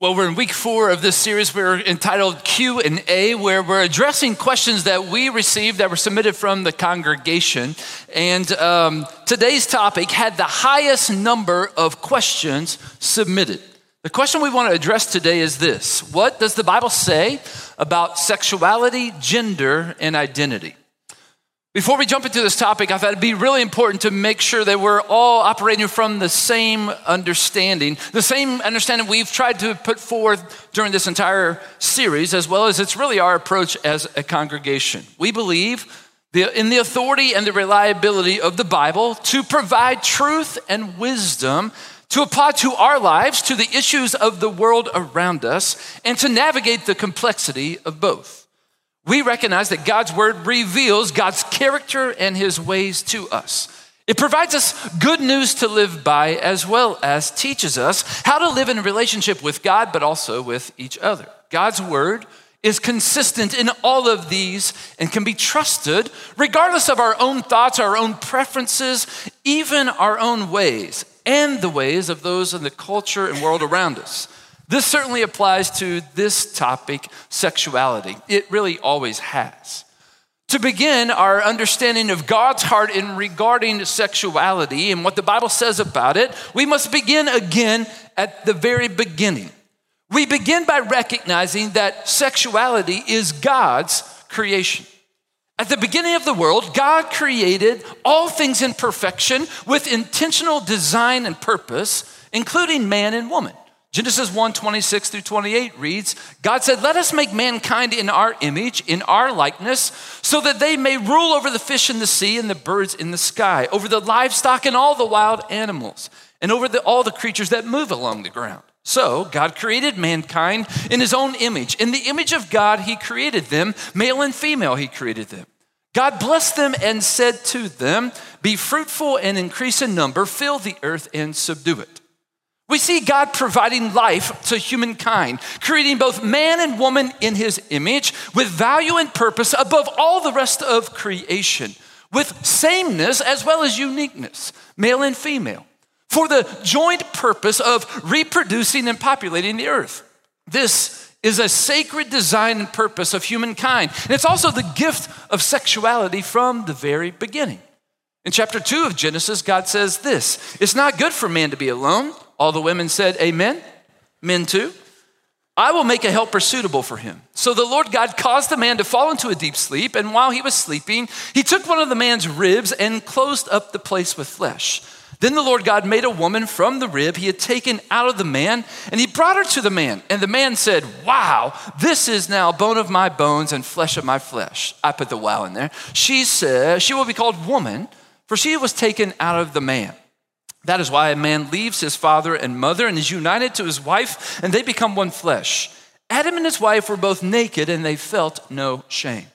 Well, we're in week 4 of this series. We're entitled Q&A, where we're addressing questions that we received that were submitted from the congregation. And today's topic had the highest number of questions submitted. The question we want to address today is this: what does the Bible say about sexuality, gender, and identity? Before we jump into this topic, I thought it'd be really important to make sure that we're all operating from the same understanding, we've tried to put forth during this entire series, as well as it's really our approach as a congregation. We believe in the authority and the reliability of the Bible to provide truth and wisdom to apply to our lives, to the issues of the world around us, and to navigate the complexity of both. We recognize that God's word reveals God's character and his ways to us. It provides us good news to live by, as well as teaches us how to live in a relationship with God, but also with each other. God's word is consistent in all of these and can be trusted regardless of our own thoughts, our own preferences, even our own ways and the ways of those in the culture and world around us. This certainly applies to this topic, sexuality. It really always has. To begin our understanding of God's heart in regarding sexuality and what the Bible says about it, we must begin again at the very beginning. We begin by recognizing that sexuality is God's creation. At the beginning of the world, God created all things in perfection with intentional design and purpose, including man and woman. Genesis 1:26 through 28 reads, God said, "Let us make mankind in our image, in our likeness, so that they may rule over the fish in the sea and the birds in the sky, over the livestock and all the wild animals, and over all the creatures that move along the ground." So God created mankind in his own image. In the image of God, he created them. Male and female, he created them. God blessed them and said to them, "Be fruitful and increase in number, fill the earth and subdue it." We see God providing life to humankind, creating both man and woman in his image with value and purpose above all the rest of creation, with sameness as well as uniqueness, male and female, for the joint purpose of reproducing and populating the earth. This is a sacred design and purpose of humankind. And it's also the gift of sexuality from the very beginning. In chapter 2 of Genesis, God says this, "It's not good for man to be alone." All the women said, "Amen." Men too. "I will make a helper suitable for him." So the Lord God caused the man to fall into a deep sleep, and while he was sleeping, he took one of the man's ribs and closed up the place with flesh. Then the Lord God made a woman from the rib he had taken out of the man, and he brought her to the man. And the man said, "Wow, this is now bone of my bones and flesh of my flesh." I put the "wow" in there. "She said, she will be called woman, for she was taken out of the man. That is why a man leaves his father and mother and is united to his wife, and they become one flesh. Adam and his wife were both naked, and they felt no shame."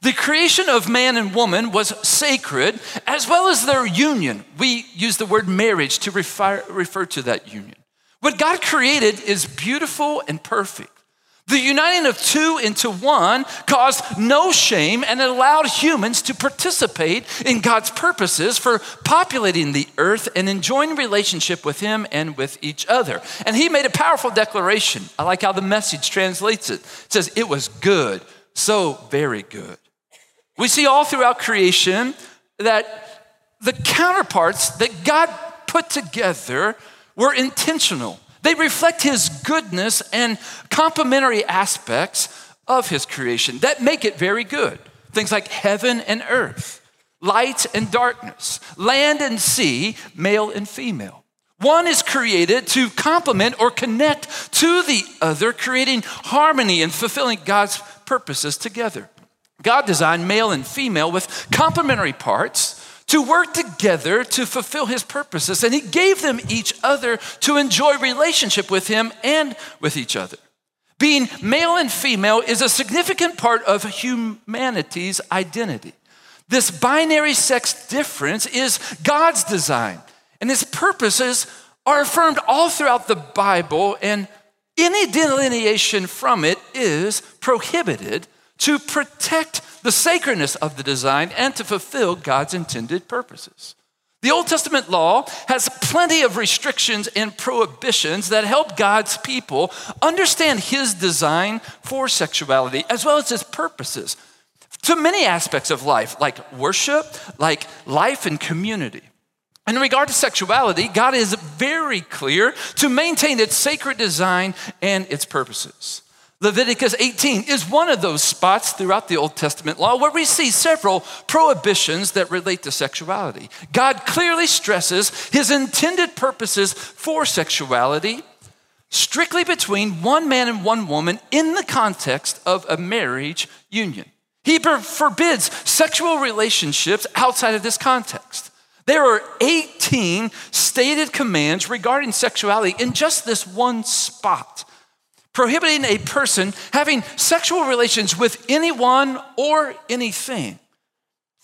The creation of man and woman was sacred, as well as their union. We use the word marriage to refer to that union. What God created is beautiful and perfect. The uniting of two into one caused no shame and it allowed humans to participate in God's purposes for populating the earth and enjoying relationship with him and with each other. And he made a powerful declaration. I like how the Message translates it. It says, "It was good, so very good." We see all throughout creation that the counterparts that God put together were intentional. They reflect his goodness and complementary aspects of his creation that make it very good. Things like heaven and earth, light and darkness, land and sea, male and female. One is created to complement or connect to the other, creating harmony and fulfilling God's purposes together. God designed male and female with complementary parts to work together to fulfill his purposes. And he gave them each other to enjoy relationship with him and with each other. Being male and female is a significant part of humanity's identity. This binary sex difference is God's design, and his purposes are affirmed all throughout the Bible, and any delineation from it is prohibited to protect the sacredness of the design and to fulfill God's intended purposes. The Old Testament law has plenty of restrictions and prohibitions that help God's people understand his design for sexuality as well as his purposes to many aspects of life, like worship, like life and community. And in regard to sexuality, God is very clear to maintain its sacred design and its purposes. Leviticus 18 is one of those spots throughout the Old Testament law where we see several prohibitions that relate to sexuality. God clearly stresses his intended purposes for sexuality strictly between one man and one woman in the context of a marriage union. He forbids sexual relationships outside of this context. There are 18 stated commands regarding sexuality in just this one spot, prohibiting a person having sexual relations with anyone or anything.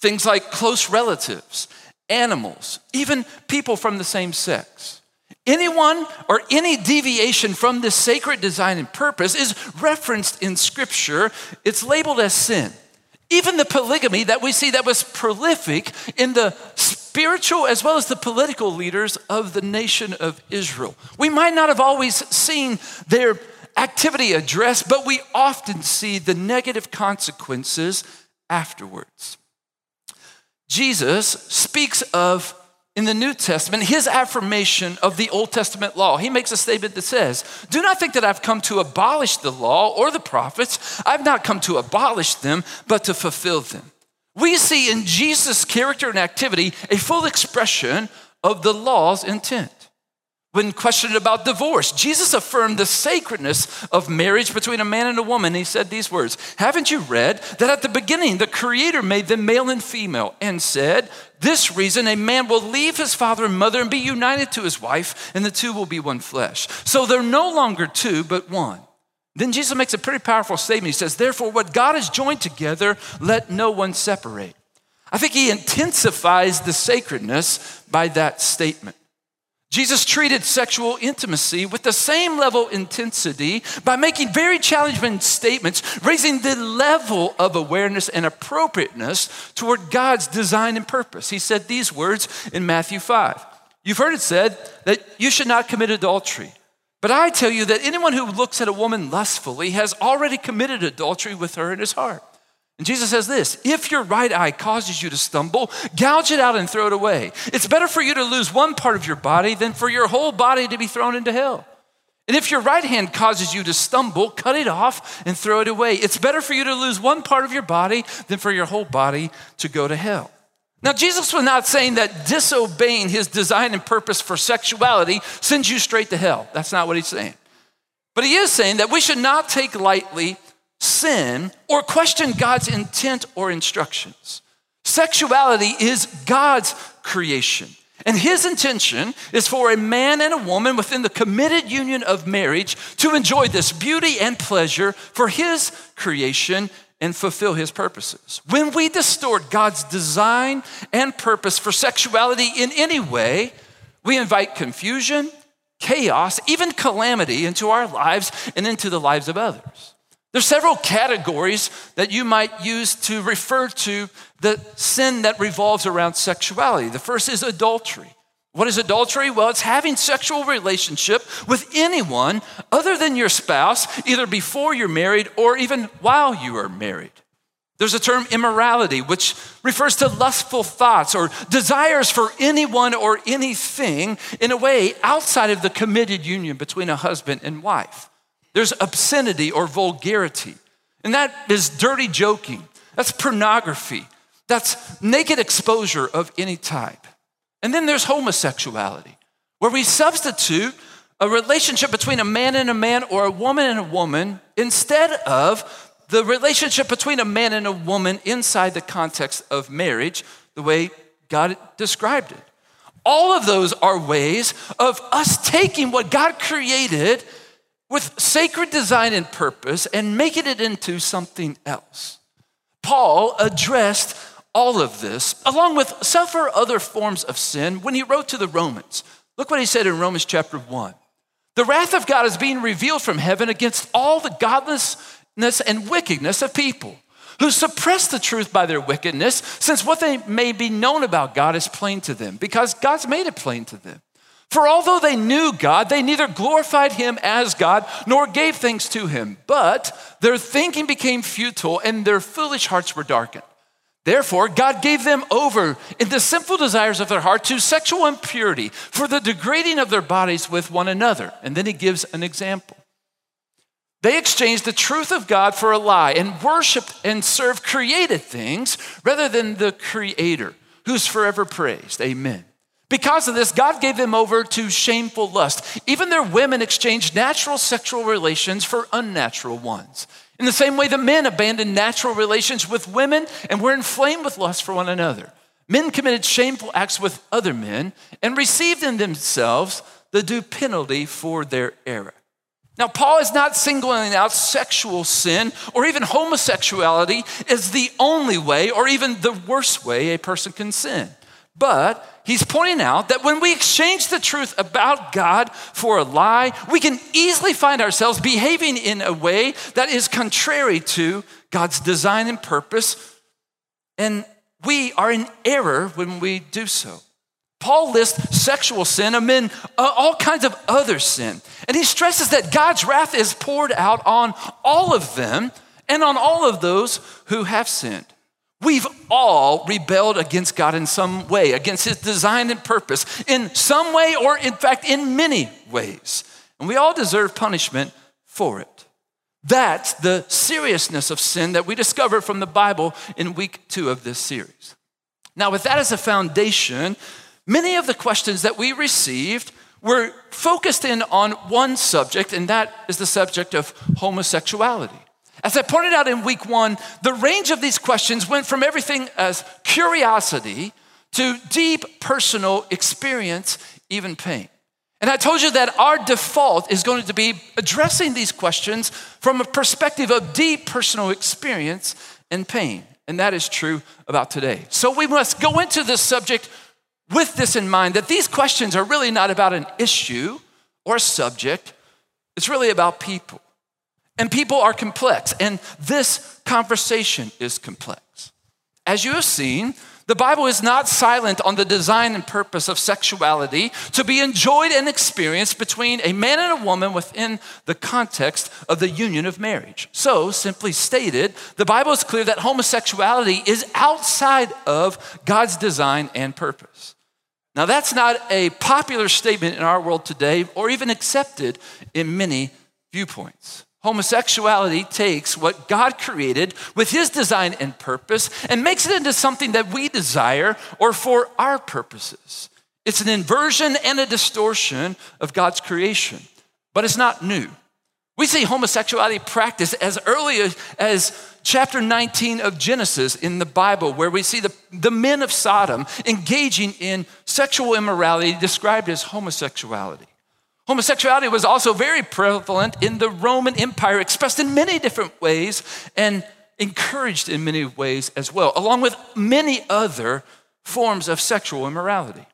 Things like close relatives, animals, even people from the same sex. Anyone or any deviation from this sacred design and purpose is referenced in Scripture. It's labeled as sin. Even the polygamy that we see that was prolific in the spiritual as well as the political leaders of the nation of Israel. We might not have always seen their activity addressed, but we often see the negative consequences afterwards. Jesus speaks of, in the New Testament, his affirmation of the Old Testament law. He makes a statement that says, "Do not think that I've come to abolish the law or the prophets. I've not come to abolish them, but to fulfill them." We see in Jesus' character and activity a full expression of the law's intent. When questioned about divorce, Jesus affirmed the sacredness of marriage between a man and a woman. He said these words, "Haven't you read that at the beginning the Creator made them male and female and said, 'This reason a man will leave his father and mother and be united to his wife, and the two will be one flesh.' So they're no longer two, but one." Then Jesus makes a pretty powerful statement. He says, "Therefore, what God has joined together, let no one separate." I think he intensifies the sacredness by that statement. Jesus treated sexual intimacy with the same level of intensity by making very challenging statements, raising the level of awareness and appropriateness toward God's design and purpose. He said these words in Matthew 5. "You've heard it said that you should not commit adultery. But I tell you that anyone who looks at a woman lustfully has already committed adultery with her in his heart." And Jesus says this, "If your right eye causes you to stumble, gouge it out and throw it away. It's better for you to lose one part of your body than for your whole body to be thrown into hell. And if your right hand causes you to stumble, cut it off and throw it away. It's better for you to lose one part of your body than for your whole body to go to hell." Now, Jesus was not saying that disobeying his design and purpose for sexuality sends you straight to hell. That's not what he's saying. But he is saying that we should not take lightly sin or question God's intent or instructions. Sexuality is God's creation, and his intention is for a man and a woman within the committed union of marriage to enjoy this beauty and pleasure for his creation and fulfill his purposes. When we distort God's design and purpose for sexuality in any way, we invite confusion, chaos, even calamity into our lives and into the lives of others. There's several categories that you might use to refer to the sin that revolves around sexuality. The first is adultery. What is adultery? Well, it's having sexual relationship with anyone other than your spouse, either before you're married or even while you are married. There's a term immorality, which refers to lustful thoughts or desires for anyone or anything in a way outside of the committed union between a husband and wife. There's obscenity or vulgarity, and that is dirty joking. That's pornography. That's naked exposure of any type. And then there's homosexuality, where we substitute a relationship between a man and a man or a woman and a woman instead of the relationship between a man and a woman inside the context of marriage, the way God described it. All of those are ways of us taking what God created with sacred design and purpose and making it into something else. Paul addressed all of this, along with several other forms of sin, when he wrote to the Romans. Look what he said in Romans chapter 1. "The wrath of God is being revealed from heaven against all the godlessness and wickedness of people who suppress the truth by their wickedness, since what they may be known about God is plain to them, because God's made it plain to them. For although they knew God, they neither glorified him as God nor gave thanks to him, but their thinking became futile and their foolish hearts were darkened. Therefore, God gave them over in the sinful desires of their heart to sexual impurity for the degrading of their bodies with one another. And then he gives an example. They exchanged the truth of God for a lie and worshiped and served created things rather than the Creator, who's forever praised. Amen. Because of this, God gave them over to shameful lust. Even their women exchanged natural sexual relations for unnatural ones. In the same way, the men abandoned natural relations with women and were inflamed with lust for one another. Men committed shameful acts with other men and received in themselves the due penalty for their error. Now, Paul is not singling out sexual sin or even homosexuality as the only way or even the worst way a person can sin. But he's pointing out that when we exchange the truth about God for a lie, we can easily find ourselves behaving in a way that is contrary to God's design and purpose, and we are in error when we do so. Paul lists sexual sin amid all kinds of other sin, and he stresses that God's wrath is poured out on all of them and on all of those who have sinned. We've all rebelled against God in some way, against his design and purpose, in some way or in fact in many ways. And we all deserve punishment for it. That's the seriousness of sin that we discover from the Bible in week 2 of this series. Now, with that as a foundation, many of the questions that we received were focused in on one subject, and that is the subject of homosexuality. As I pointed out in week 1, the range of these questions went from everything as curiosity to deep personal experience, even pain. And I told you that our default is going to be addressing these questions from a perspective of deep personal experience and pain. And that is true about today. So we must go into this subject with this in mind, that these questions are really not about an issue or a subject. It's really about people. And people are complex, and this conversation is complex. As you have seen, the Bible is not silent on the design and purpose of sexuality to be enjoyed and experienced between a man and a woman within the context of the union of marriage. So, simply stated, the Bible is clear that homosexuality is outside of God's design and purpose. Now, that's not a popular statement in our world today or even accepted in many viewpoints. Homosexuality takes what God created with his design and purpose and makes it into something that we desire or for our purposes. It's an inversion and a distortion of God's creation, but it's not new. We see homosexuality practiced as early as chapter 19 of Genesis in the Bible, where we see the men of Sodom engaging in sexual immorality described as homosexuality. Homosexuality was also very prevalent in the Roman Empire, expressed in many different ways and encouraged in many ways as well, along with many other forms of sexual immorality.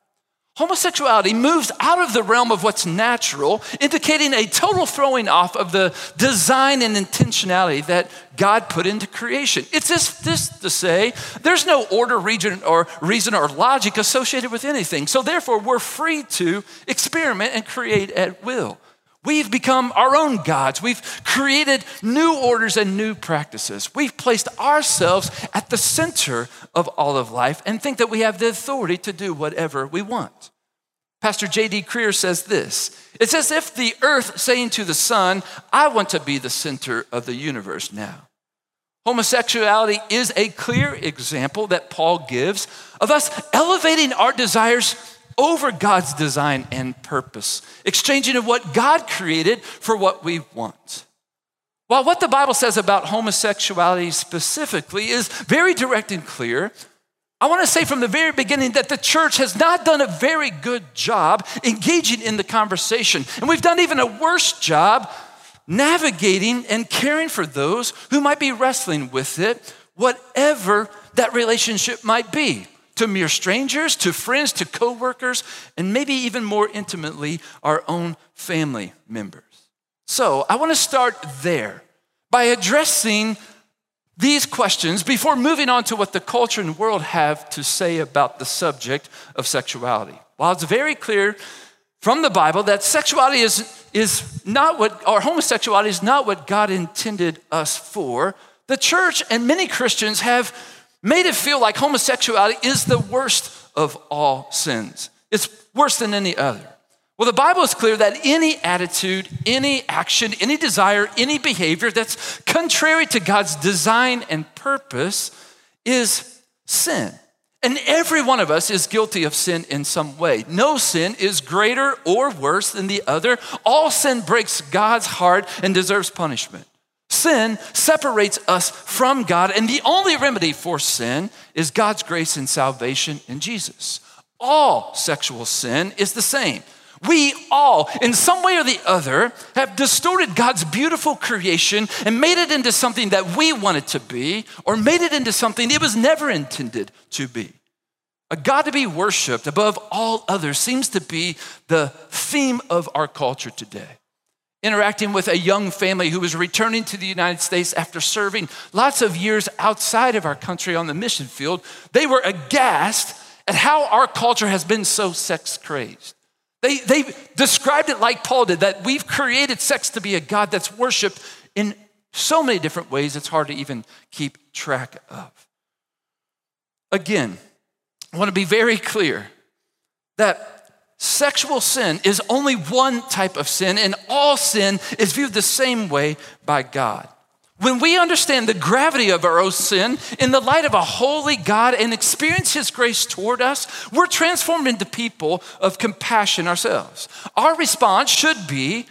Homosexuality moves out of the realm of what's natural, indicating a total throwing off of the design and intentionality that God put into creation. It's this to say, there's no order, reason, or logic associated with anything. So therefore, we're free to experiment and create at will. We've become our own gods. We've created new orders and new practices. We've placed ourselves at the center of all of life and think that we have the authority to do whatever we want. Pastor J.D. Creer says this: "It's as if the earth saying to the sun, 'I want to be the center of the universe now.'" Homosexuality is a clear example that Paul gives of us elevating our desires over God's design and purpose, exchanging of what God created for what we want. While what the Bible says about homosexuality specifically is very direct and clear, I want to say from the very beginning that the church has not done a very good job engaging in the conversation, and we've done even a worse job navigating and caring for those who might be wrestling with it, whatever that relationship might be. To mere strangers, to friends, to coworkers, and maybe even more intimately, our own family members. So I want to start there by addressing these questions before moving on to what the culture and world have to say about the subject of sexuality. While it's very clear from the Bible that sexuality is not what, or homosexuality is not what God intended us for, the church and many Christians have made it feel like homosexuality is the worst of all sins. It's worse than any other. Well, the Bible is clear that any attitude, any action, any desire, any behavior that's contrary to God's design and purpose is sin. And every one of us is guilty of sin in some way. No sin is greater or worse than the other. All sin breaks God's heart and deserves punishment. Sin separates us from God, and the only remedy for sin is God's grace and salvation in Jesus. All sexual sin is the same. We all, in some way or the other, have distorted God's beautiful creation and made it into something that we want it to be, or made it into something it was never intended to be. A God to be worshiped above all others seems to be the theme of our culture today. Interacting with a young family who was returning to the United States after serving lots of years outside of our country on the mission field, they were aghast at how our culture has been so sex-crazed. They described it like Paul did, that we've created sex to be a God that's worshiped in so many different ways, it's hard to even keep track of. Again, I want to be very clear that sexual sin is only one type of sin, and all sin is viewed the same way by God. When we understand the gravity of our own sin in the light of a holy God and experience His grace toward us, we're transformed into people of compassion ourselves. Our response should be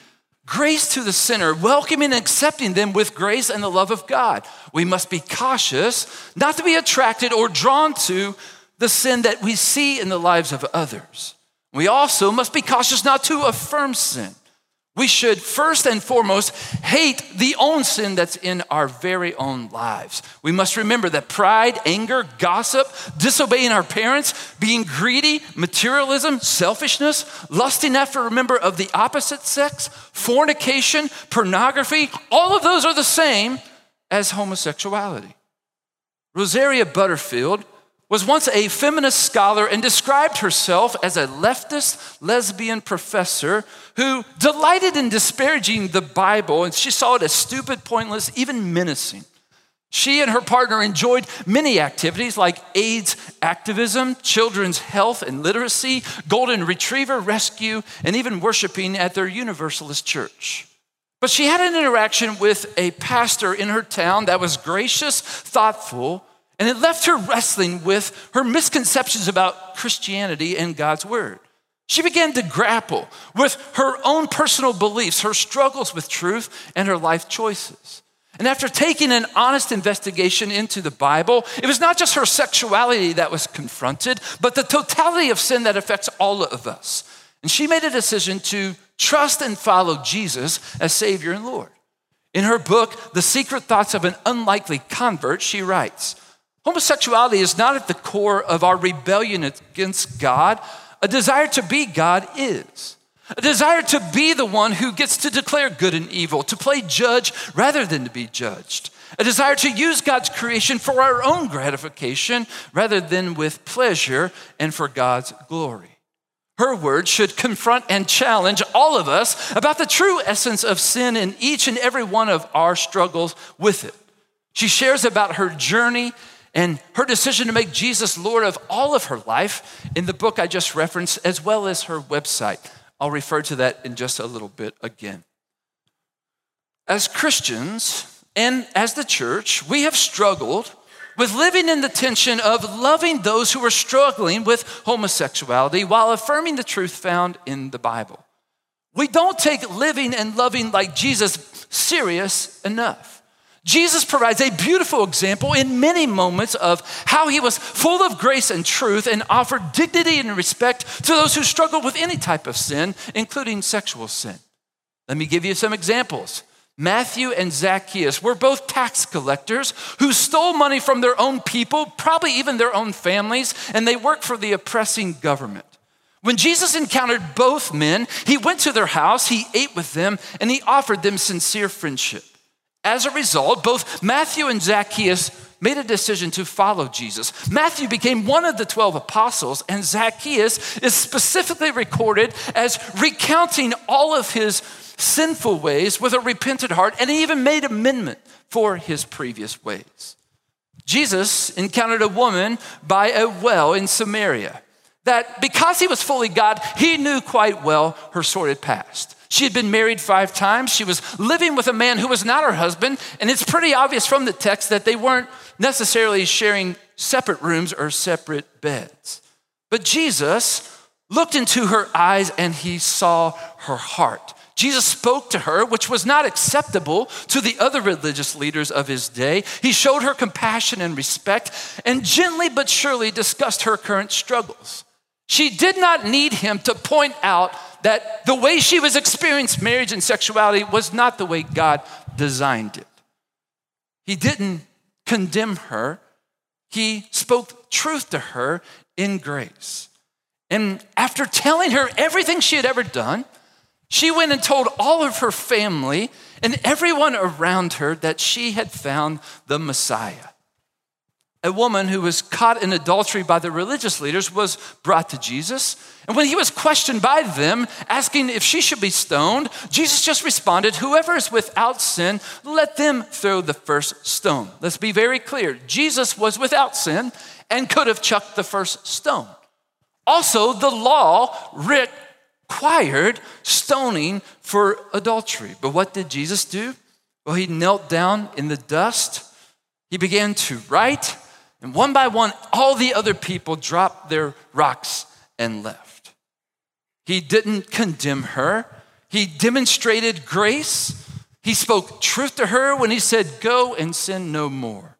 grace to the sinner, welcoming and accepting them with grace and the love of God. We must be cautious not to be attracted or drawn to the sin that we see in the lives of others. We also must be cautious not to affirm sin. We should first and foremost hate the own sin that's in our very own lives. We must remember that pride, anger, gossip, disobeying our parents, being greedy, materialism, selfishness, lusting after a member of the opposite sex, fornication, pornography, all of those are the same as homosexuality. Rosaria Butterfield was once a feminist scholar and described herself as a leftist lesbian professor who delighted in disparaging the Bible, and she saw it as stupid, pointless, even menacing. She and her partner enjoyed many activities like AIDS activism, children's health and literacy, golden retriever rescue, and even worshiping at their Universalist church. But she had an interaction with a pastor in her town that was gracious, thoughtful, and it left her wrestling with her misconceptions about Christianity and God's word. She began to grapple with her own personal beliefs, her struggles with truth, and her life choices. And after taking an honest investigation into the Bible, it was not just her sexuality that was confronted, but the totality of sin that affects all of us. And she made a decision to trust and follow Jesus as Savior and Lord. In her book, The Secret Thoughts of an Unlikely Convert, she writes, homosexuality is not at the core of our rebellion against God. A desire to be God is. A desire to be the one who gets to declare good and evil, to play judge rather than to be judged. A desire to use God's creation for our own gratification rather than with pleasure and for God's glory. Her words should confront and challenge all of us about the true essence of sin in each and every one of our struggles with it. She shares about her journey and her decision to make Jesus Lord of all of her life in the book I just referenced, as well as her website. I'll refer to that in just a little bit again. As Christians and as the church, we have struggled with living in the tension of loving those who are struggling with homosexuality while affirming the truth found in the Bible. We don't take living and loving like Jesus serious enough. Jesus provides a beautiful example in many moments of how he was full of grace and truth and offered dignity and respect to those who struggle with any type of sin, including sexual sin. Let me give you some examples. Matthew and Zacchaeus were both tax collectors who stole money from their own people, probably even their own families, and they worked for the oppressing government. When Jesus encountered both men, he went to their house, he ate with them, and he offered them sincere friendship. As a result, both Matthew and Zacchaeus made a decision to follow Jesus. Matthew became one of the 12 apostles, and Zacchaeus is specifically recorded as recounting all of his sinful ways with a repentant heart, and he even made amendment for his previous ways. Jesus encountered a woman by a well in Samaria that, because he was fully God, he knew quite well her sordid past. She had been married 5 times. She was living with a man who was not her husband, and it's pretty obvious from the text that they weren't necessarily sharing separate rooms or separate beds. But Jesus looked into her eyes and he saw her heart. Jesus spoke to her, which was not acceptable to the other religious leaders of his day. He showed her compassion and respect and gently but surely discussed her current struggles. She did not need him to point out that the way she was experiencing marriage and sexuality was not the way God designed it. He didn't condemn her. He spoke truth to her in grace. And after telling her everything she had ever done, she went and told all of her family and everyone around her that she had found the Messiah. A woman who was caught in adultery by the religious leaders was brought to Jesus. And when he was questioned by them, asking if she should be stoned, Jesus just responded, "Whoever is without sin, let them throw the first stone." Let's be very clear. Jesus was without sin and could have chucked the first stone. Also, the law required stoning for adultery. But what did Jesus do? Well, he knelt down in the dust. He began to write, and one by one, all the other people dropped their rocks and left. He didn't condemn her. He demonstrated grace. He spoke truth to her when he said, "Go and sin no more."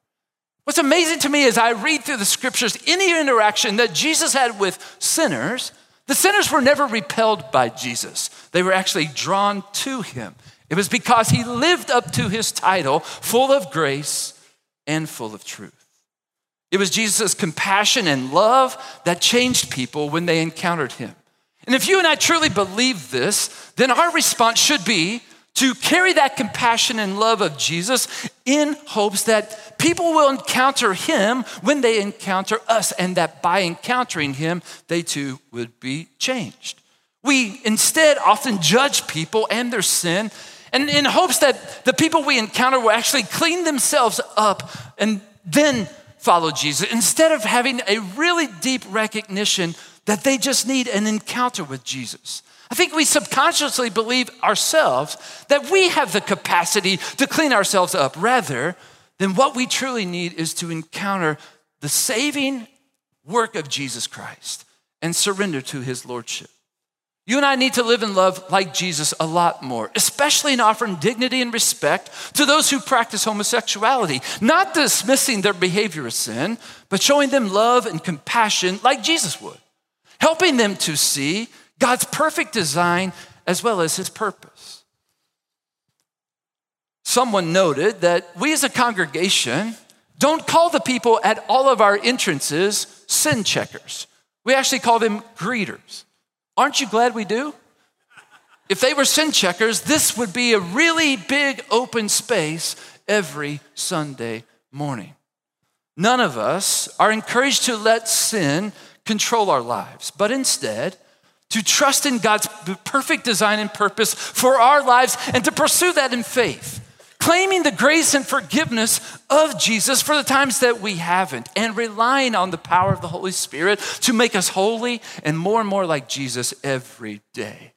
What's amazing to me as I read through the scriptures, any interaction that Jesus had with sinners, the sinners were never repelled by Jesus. They were actually drawn to him. It was because he lived up to his title, full of grace and full of truth. It was Jesus' compassion and love that changed people when they encountered him. And if you and I truly believe this, then our response should be to carry that compassion and love of Jesus in hopes that people will encounter him when they encounter us, and that by encountering him, they too would be changed. We instead often judge people and their sin, and in hopes that the people we encounter will actually clean themselves up and then follow Jesus, instead of having a really deep recognition that they just need an encounter with Jesus. I think we subconsciously believe ourselves that we have the capacity to clean ourselves up, rather than what we truly need is to encounter the saving work of Jesus Christ and surrender to his lordship. You and I need to live in love like Jesus a lot more, especially in offering dignity and respect to those who practice homosexuality, not dismissing their behavior as sin, but showing them love and compassion like Jesus would, helping them to see God's perfect design as well as his purpose. Someone noted that we as a congregation don't call the people at all of our entrances sin checkers. We actually call them greeters. Aren't you glad we do? If they were sin checkers, this would be a really big open space every Sunday morning. None of us are encouraged to let sin control our lives, but instead, to trust in God's perfect design and purpose for our lives and to pursue that in faith, claiming the grace and forgiveness of Jesus for the times that we haven't, and relying on the power of the Holy Spirit to make us holy and more like Jesus every day.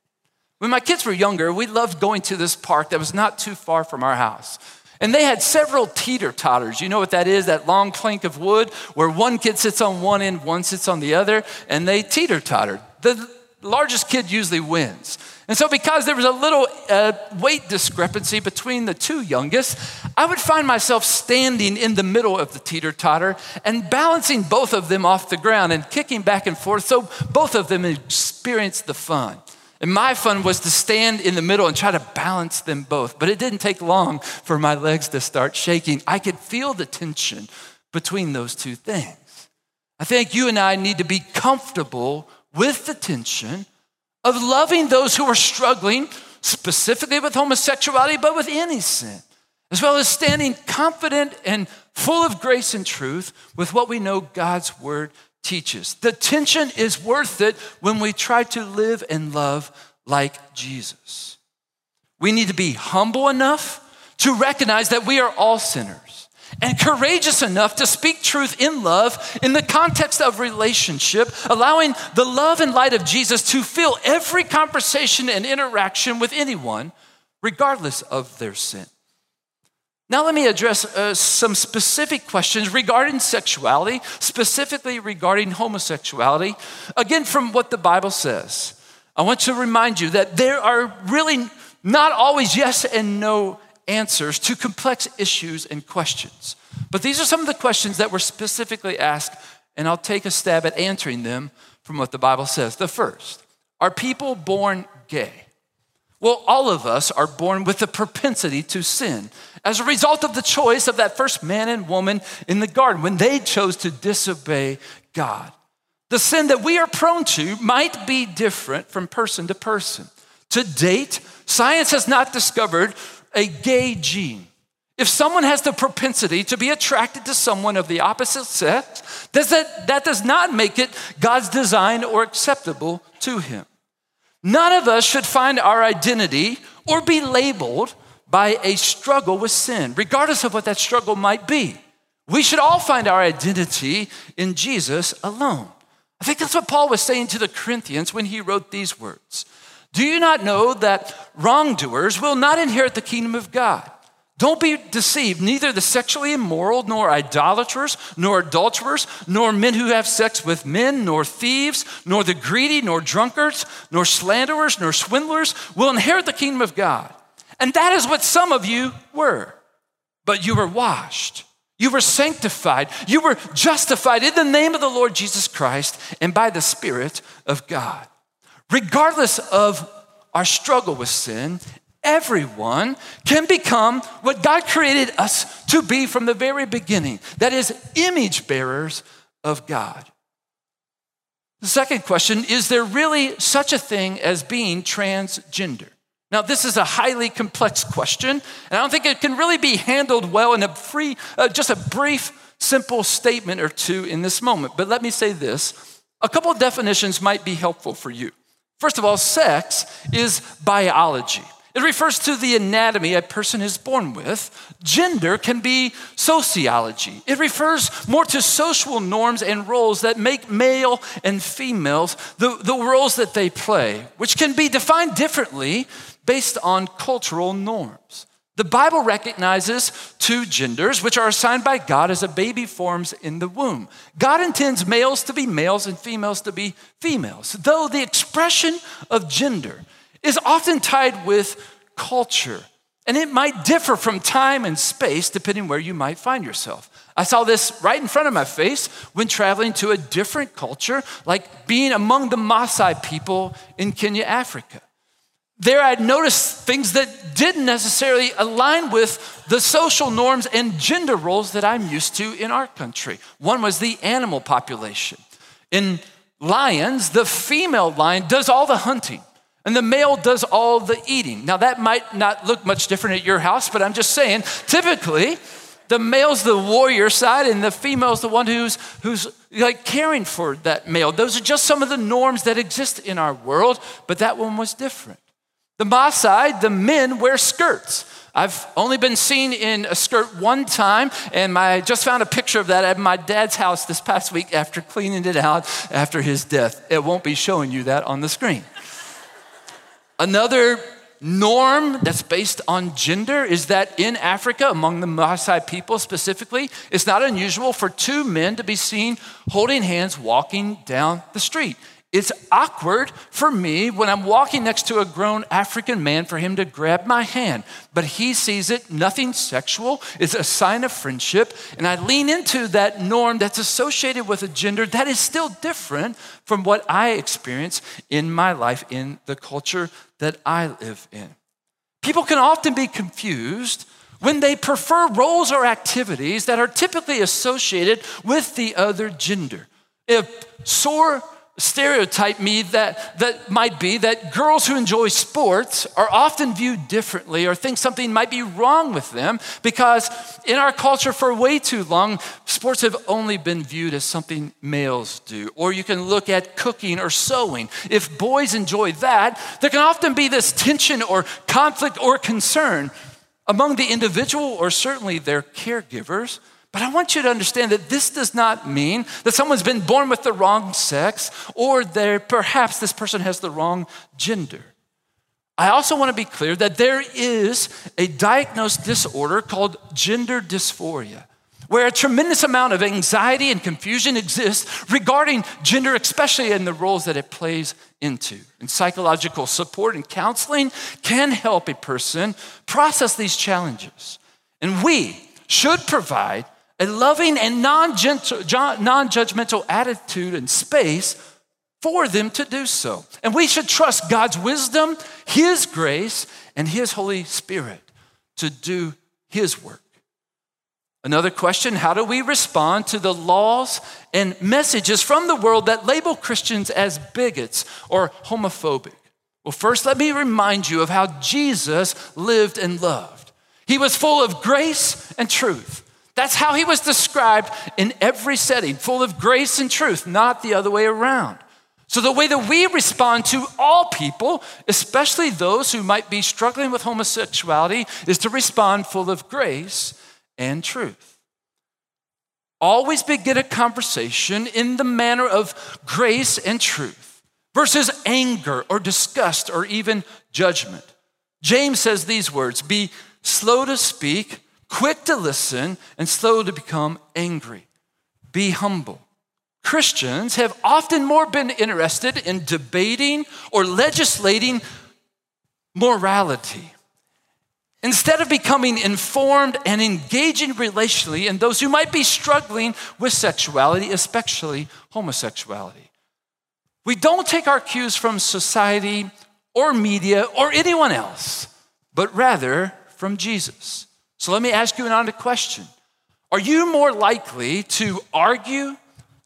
When my kids were younger, we loved going to this park that was not too far from our house. And they had several teeter-totters. You know what that is, that long plank of wood where one kid sits on one end, one sits on the other, and they teeter-totter. The largest kid usually wins. And so because there was a little weight discrepancy between the two youngest, I would find myself standing in the middle of the teeter-totter and balancing both of them off the ground and kicking back and forth so both of them experienced the fun. And my fun was to stand in the middle and try to balance them both. But it didn't take long for my legs to start shaking. I could feel the tension between those two things. I think you and I need to be comfortable with the tension of loving those who are struggling, specifically with homosexuality, but with any sin, as well as standing confident and full of grace and truth with what we know God's word teaches. The tension is worth it when we try to live and love like Jesus. We need to be humble enough to recognize that we are all sinners and courageous enough to speak truth in love in the context of relationship, allowing the love and light of Jesus to fill every conversation and interaction with anyone, regardless of their sin. Now let me address some specific questions regarding sexuality, specifically regarding homosexuality, again from what the Bible says. I want to remind you that there are really not always yes and no answers to complex issues and questions. But these are some of the questions that were specifically asked, and I'll take a stab at answering them from what the Bible says. The first, are people born gay? Well, all of us are born with a propensity to sin as a result of the choice of that first man and woman in the garden when they chose to disobey God. The sin that we are prone to might be different from person to person. To date, science has not discovered a gay gene. If someone has the propensity to be attracted to someone of the opposite sex, that does not make it God's design or acceptable to him. None of us should find our identity or be labeled by a struggle with sin, regardless of what that struggle might be. We should all find our identity in Jesus alone. I think that's what Paul was saying to the Corinthians when he wrote these words. Do you not know that wrongdoers will not inherit the kingdom of God? Don't be deceived. Neither the sexually immoral, nor idolaters, nor adulterers, nor men who have sex with men, nor thieves, nor the greedy, nor drunkards, nor slanderers, nor swindlers will inherit the kingdom of God. And that is what some of you were. But you were washed. You were sanctified. You were justified in the name of the Lord Jesus Christ and by the Spirit of God. Regardless of our struggle with sin, everyone can become what God created us to be from the very beginning. That is, image bearers of God. The second question, is there really such a thing as being transgender? Now, this is a highly complex question, and I don't think it can really be handled well in a just a brief, simple statement or two in this moment. But let me say this. A couple of definitions might be helpful for you. First of all, sex is biology. It refers to the anatomy a person is born with. Gender can be sociology. It refers more to social norms and roles that make male and females the roles that they play, which can be defined differently based on cultural norms. The Bible recognizes two genders, which are assigned by God as a baby forms in the womb. God intends males to be males and females to be females, though the expression of gender is often tied with culture, and it might differ from time and space depending where you might find yourself. I saw this right in front of my face when traveling to a different culture, like being among the Maasai people in Kenya, Africa. There I'd noticed things that didn't necessarily align with the social norms and gender roles that I'm used to in our country. One was the animal population. In lions, the female lion does all the hunting, and the male does all the eating. Now, that might not look much different at your house, but I'm just saying, typically, the male's the warrior side and the female's the one who's like caring for that male. Those are just some of the norms that exist in our world, but that one was different. The Maasai, the men wear skirts. I've only been seen in a skirt one time, and I just found a picture of that at my dad's house this past week after cleaning it out after his death. It won't be showing you that on the screen. Another norm that's based on gender is that in Africa, among the Maasai people specifically, it's not unusual for two men to be seen holding hands walking down the street. It's awkward for me when I'm walking next to a grown African man for him to grab my hand, but he sees it, nothing sexual. It's a sign of friendship, and I lean into that norm that's associated with a gender that is still different from what I experience in my life in the culture that I live in. People can often be confused when they prefer roles or activities that are typically associated with the other gender. If sore stereotype me that might be that girls who enjoy sports are often viewed differently or think something might be wrong with them, because in our culture for way too long, sports have only been viewed as something males do. Or you can look at cooking or sewing. If boys enjoy that, there can often be this tension or conflict or concern among the individual or certainly their caregivers. But I want you to understand that this does not mean that someone's been born with the wrong sex or that perhaps this person has the wrong gender. I also want to be clear that there is a diagnosed disorder called gender dysphoria, where a tremendous amount of anxiety and confusion exists regarding gender, especially in the roles that it plays into. And psychological support and counseling can help a person process these challenges. And we should provide a loving and non-judgmental attitude and space for them to do so. And we should trust God's wisdom, His grace, and His Holy Spirit to do His work. Another question: how do we respond to the laws and messages from the world that label Christians as bigots or homophobic? Well, first, let me remind you of how Jesus lived and loved. He was full of grace and truth. That's how He was described in every setting, full of grace and truth, not the other way around. So the way that we respond to all people, especially those who might be struggling with homosexuality, is to respond full of grace and truth. Always begin a conversation in the manner of grace and truth versus anger or disgust or even judgment. James says these words: be slow to speak, quick to listen, and slow to become angry. Be humble. Christians have often more been interested in debating or legislating morality, instead of becoming informed and engaging relationally in those who might be struggling with sexuality, especially homosexuality. We don't take our cues from society or media or anyone else, but rather from Jesus. So let me ask you another question. Are you more likely to argue,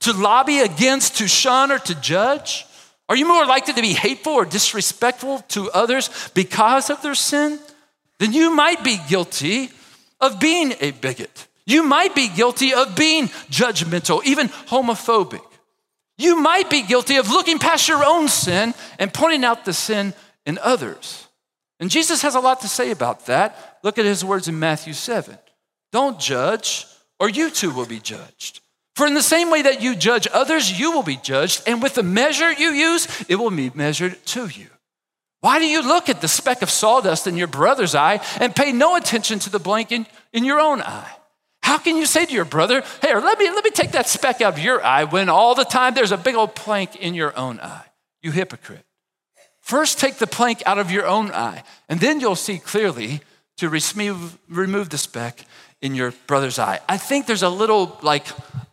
to lobby against, to shun, or to judge? Are you more likely to be hateful or disrespectful to others because of their sin? Then you might be guilty of being a bigot. You might be guilty of being judgmental, even homophobic. You might be guilty of looking past your own sin and pointing out the sin in others. And Jesus has a lot to say about that. Look at His words in Matthew 7. Don't judge, or you too will be judged. For in the same way that you judge others, you will be judged, and with the measure you use, it will be measured to you. Why do you look at the speck of sawdust in your brother's eye and pay no attention to the plank in your own eye? How can you say to your brother, hey, let me take that speck out of your eye, when all the time there's a big old plank in your own eye? You hypocrite. First take the plank out of your own eye, and then you'll see clearly to remove the speck in your brother's eye. I think there's a little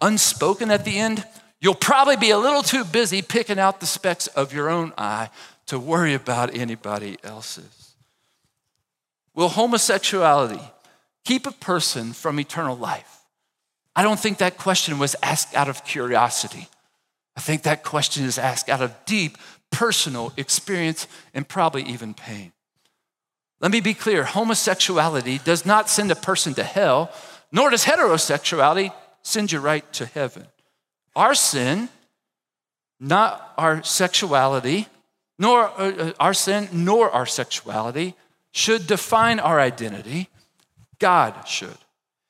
unspoken at the end. You'll probably be a little too busy picking out the specks of your own eye to worry about anybody else's. Will homosexuality keep a person from eternal life? I don't think that question was asked out of curiosity. I think that question is asked out of deep personal experience and probably even pain. Let me be clear, homosexuality does not send a person to hell, nor does heterosexuality send you right to heaven. Our sin, not our sexuality, nor our sexuality should define our identity. God should.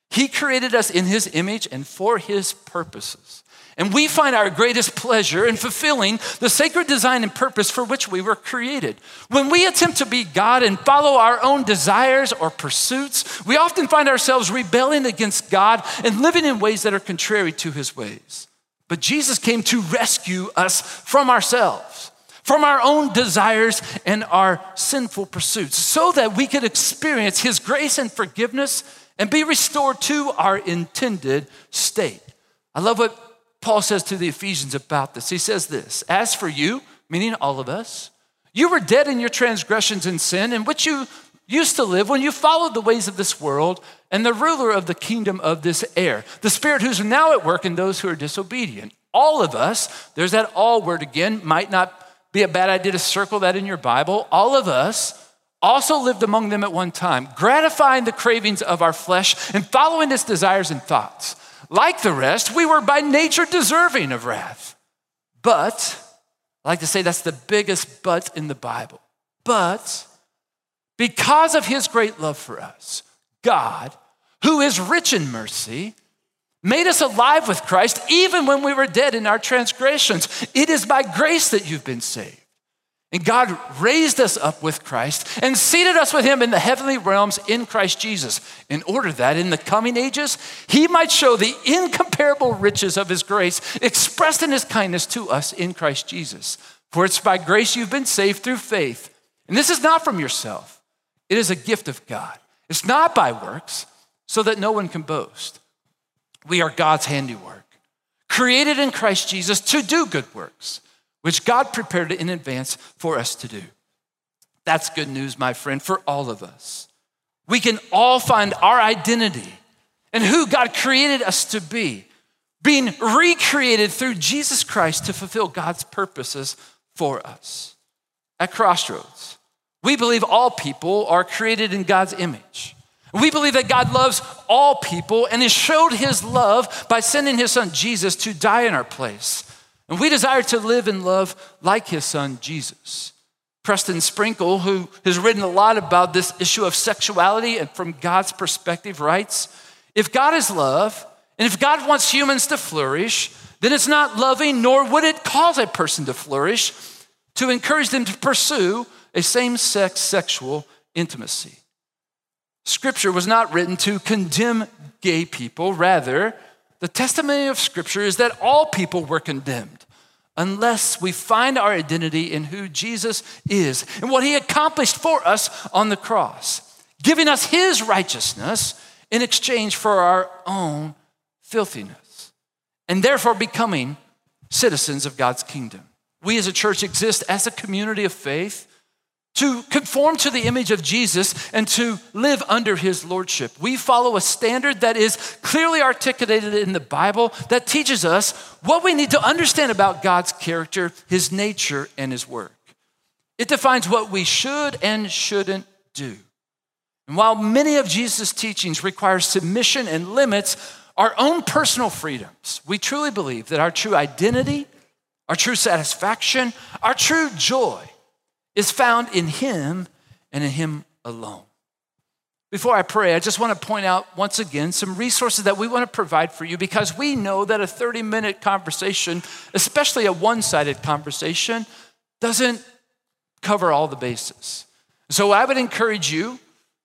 He created us in His image and for His purposes. And we find our greatest pleasure in fulfilling the sacred design and purpose for which we were created. When we attempt to be God and follow our own desires or pursuits, we often find ourselves rebelling against God and living in ways that are contrary to His ways. But Jesus came to rescue us from ourselves, from our own desires and our sinful pursuits, so that we could experience His grace and forgiveness and be restored to our intended state. I love what Paul says to the Ephesians about this. He says this: as for you, meaning all of us, you were dead in your transgressions and sin, in which you used to live when you followed the ways of this world and the ruler of the kingdom of this air, the spirit who's now at work in those who are disobedient. all of us, there's that all word again, might not be a bad idea to circle that in your Bible. All of us also lived among them at one time, gratifying the cravings of our flesh and following its desires and thoughts. Like the rest, we were by nature deserving of wrath. But, I like to say that's the biggest but in the Bible. But because of his great love for us, God, who is rich in mercy, made us alive with Christ even when we were dead in our transgressions. It is by grace that you've been saved. And God raised us up with Christ and seated us with him in the heavenly realms in Christ Jesus, in order that in the coming ages, he might show the incomparable riches of his grace expressed in his kindness to us in Christ Jesus. For it's by grace you've been saved through faith. And this is not from yourself. It is a gift of God. It's not by works, so that no one can boast. We are God's handiwork, created in Christ Jesus to do good works, which God prepared in advance for us to do. That's good news, my friend, for all of us. We can all find our identity and who God created us to be, being recreated through Jesus Christ to fulfill God's purposes for us. At Crossroads, we believe all people are created in God's image. We believe that God loves all people and has showed his love by sending his son Jesus to die in our place. And we desire to live in love like his son, Jesus. Preston Sprinkle, who has written a lot about this issue of sexuality and from God's perspective, writes, if God is love, and if God wants humans to flourish, then it's not loving, nor would it cause a person to flourish, to encourage them to pursue a same-sex sexual intimacy. Scripture was not written to condemn gay people. Rather, the testimony of Scripture is that all people were condemned unless we find our identity in who Jesus is and what he accomplished for us on the cross, giving us his righteousness in exchange for our own filthiness, and therefore becoming citizens of God's kingdom. We as a church exist as a community of faith to conform to the image of Jesus and to live under his lordship. We follow a standard that is clearly articulated in the Bible that teaches us what we need to understand about God's character, his nature, and his work. It defines what we should and shouldn't do. And while many of Jesus' teachings require submission and limits our own personal freedoms, we truly believe that our true identity, our true satisfaction, our true joy is found in him and in him alone. Before I pray, I just want to point out once again some resources that we want to provide for you, because we know that a 30-minute conversation, especially a one-sided conversation, doesn't cover all the bases. So I would encourage you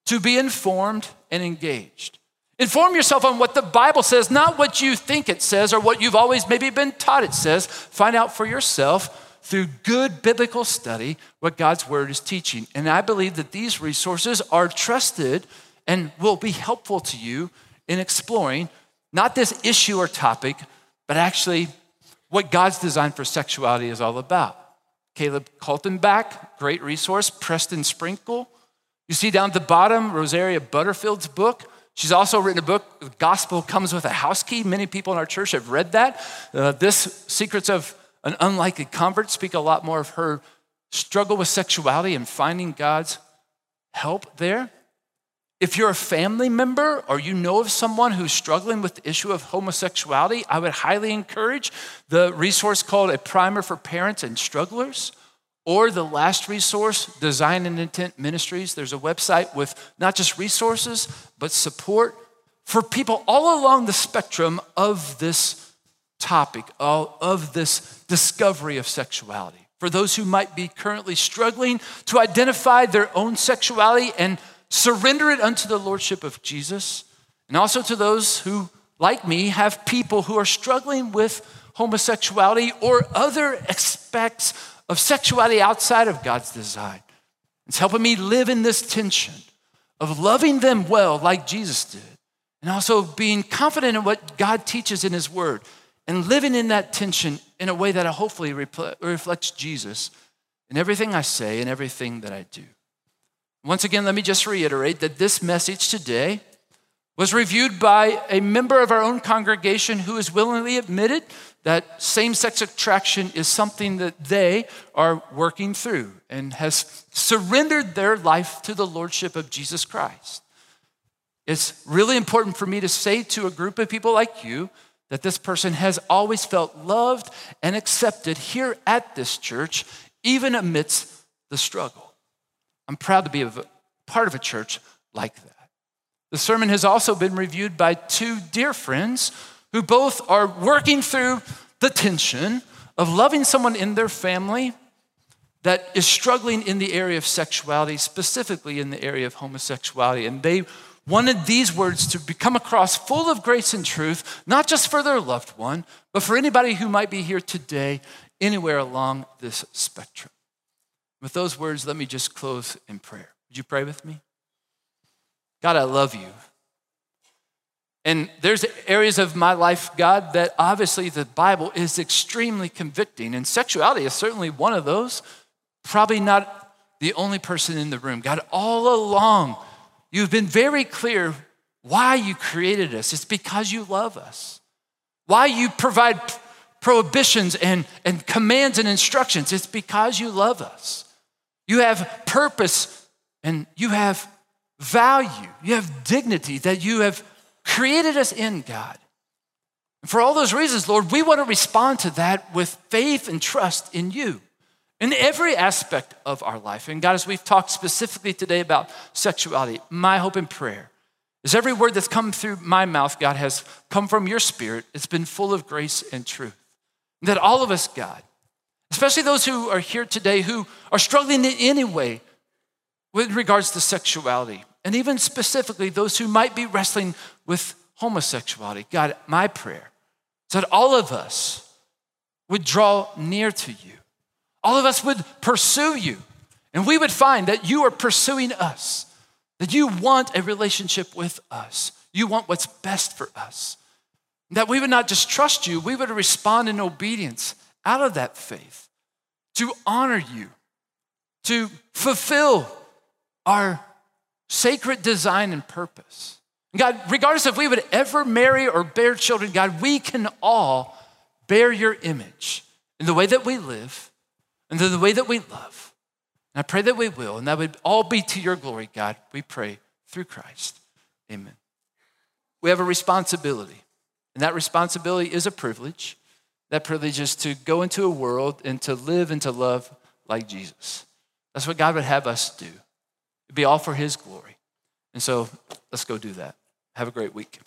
to be informed and engaged. Inform yourself on what the Bible says, not what you think it says or what you've always maybe been taught it says. Find out for yourself through good biblical study what God's word is teaching. And I believe that these resources are trusted and will be helpful to you in exploring not this issue or topic, but actually what God's design for sexuality is all about. Caleb Coltonback, great resource. Preston Sprinkle. You see down at the bottom, Rosaria Butterfield's book. She's also written a book, The Gospel Comes with a House Key. Many people in our church have read that. This Secrets of an Unlikely Convert speak a lot more of her struggle with sexuality and finding God's help there. If you're a family member or you know of someone who's struggling with the issue of homosexuality, I would highly encourage the resource called A Primer for Parents and Strugglers, or the last resource, Design and Intent Ministries. There's a website with not just resources, but support for people all along the spectrum of this topic, all of this discovery of sexuality. For those who might be currently struggling to identify their own sexuality and surrender it unto the lordship of Jesus, and also to those who, like me, have people who are struggling with homosexuality or other aspects of sexuality outside of God's design. It's helping me live in this tension of loving them well like Jesus did, and also being confident in what God teaches in his word, and living in that tension in a way that hopefully reflects Jesus in everything I say and everything that I do. Once again, let me just reiterate that this message today was reviewed by a member of our own congregation who is willingly admitted that same-sex attraction is something that they are working through and has surrendered their life to the lordship of Jesus Christ. It's really important for me to say to a group of people like you that this person has always felt loved and accepted here at this church, even amidst the struggle. I'm proud to be a part of a church like that. The sermon has also been reviewed by two dear friends who both are working through the tension of loving someone in their family that is struggling in the area of sexuality, specifically in the area of homosexuality. And they wanted these words to become across full of grace and truth, not just for their loved one, but for anybody who might be here today, anywhere along this spectrum. With those words, let me just close in prayer. Would you pray with me? God, I love you. And there's areas of my life, God, that obviously the Bible is extremely convicting. And sexuality is certainly one of those. Probably not the only person in the room. God, all along, you've been very clear why you created us. It's because you love us. Why you provide prohibitions and commands and instructions. It's because you love us. You have purpose and you have value. You have dignity that you have created us in, God. And for all those reasons, Lord, we want to respond to that with faith and trust in you in every aspect of our life. And God, as we've talked specifically today about sexuality, my hope and prayer is every word that's come through my mouth, God, has come from your spirit. It's been full of grace and truth. And that all of us, God, especially those who are here today who are struggling in any way with regards to sexuality, and even specifically those who might be wrestling with homosexuality. God, my prayer is that all of us would draw near to you. All of us would pursue you. And we would find that you are pursuing us, that you want a relationship with us. You want what's best for us. That we would not just trust you, we would respond in obedience out of that faith to honor you, to fulfill our sacred design and purpose. God, regardless if we would ever marry or bear children, God, we can all bear your image in the way that we live and in the way that we love. And I pray that we will, and that would all be to your glory, God. We pray through Christ. Amen. We have a responsibility, and that responsibility is a privilege. That privilege is to go into a world and to live and to love like Jesus. That's what God would have us do. It'd be all for his glory. And so let's go do that. Have a great week.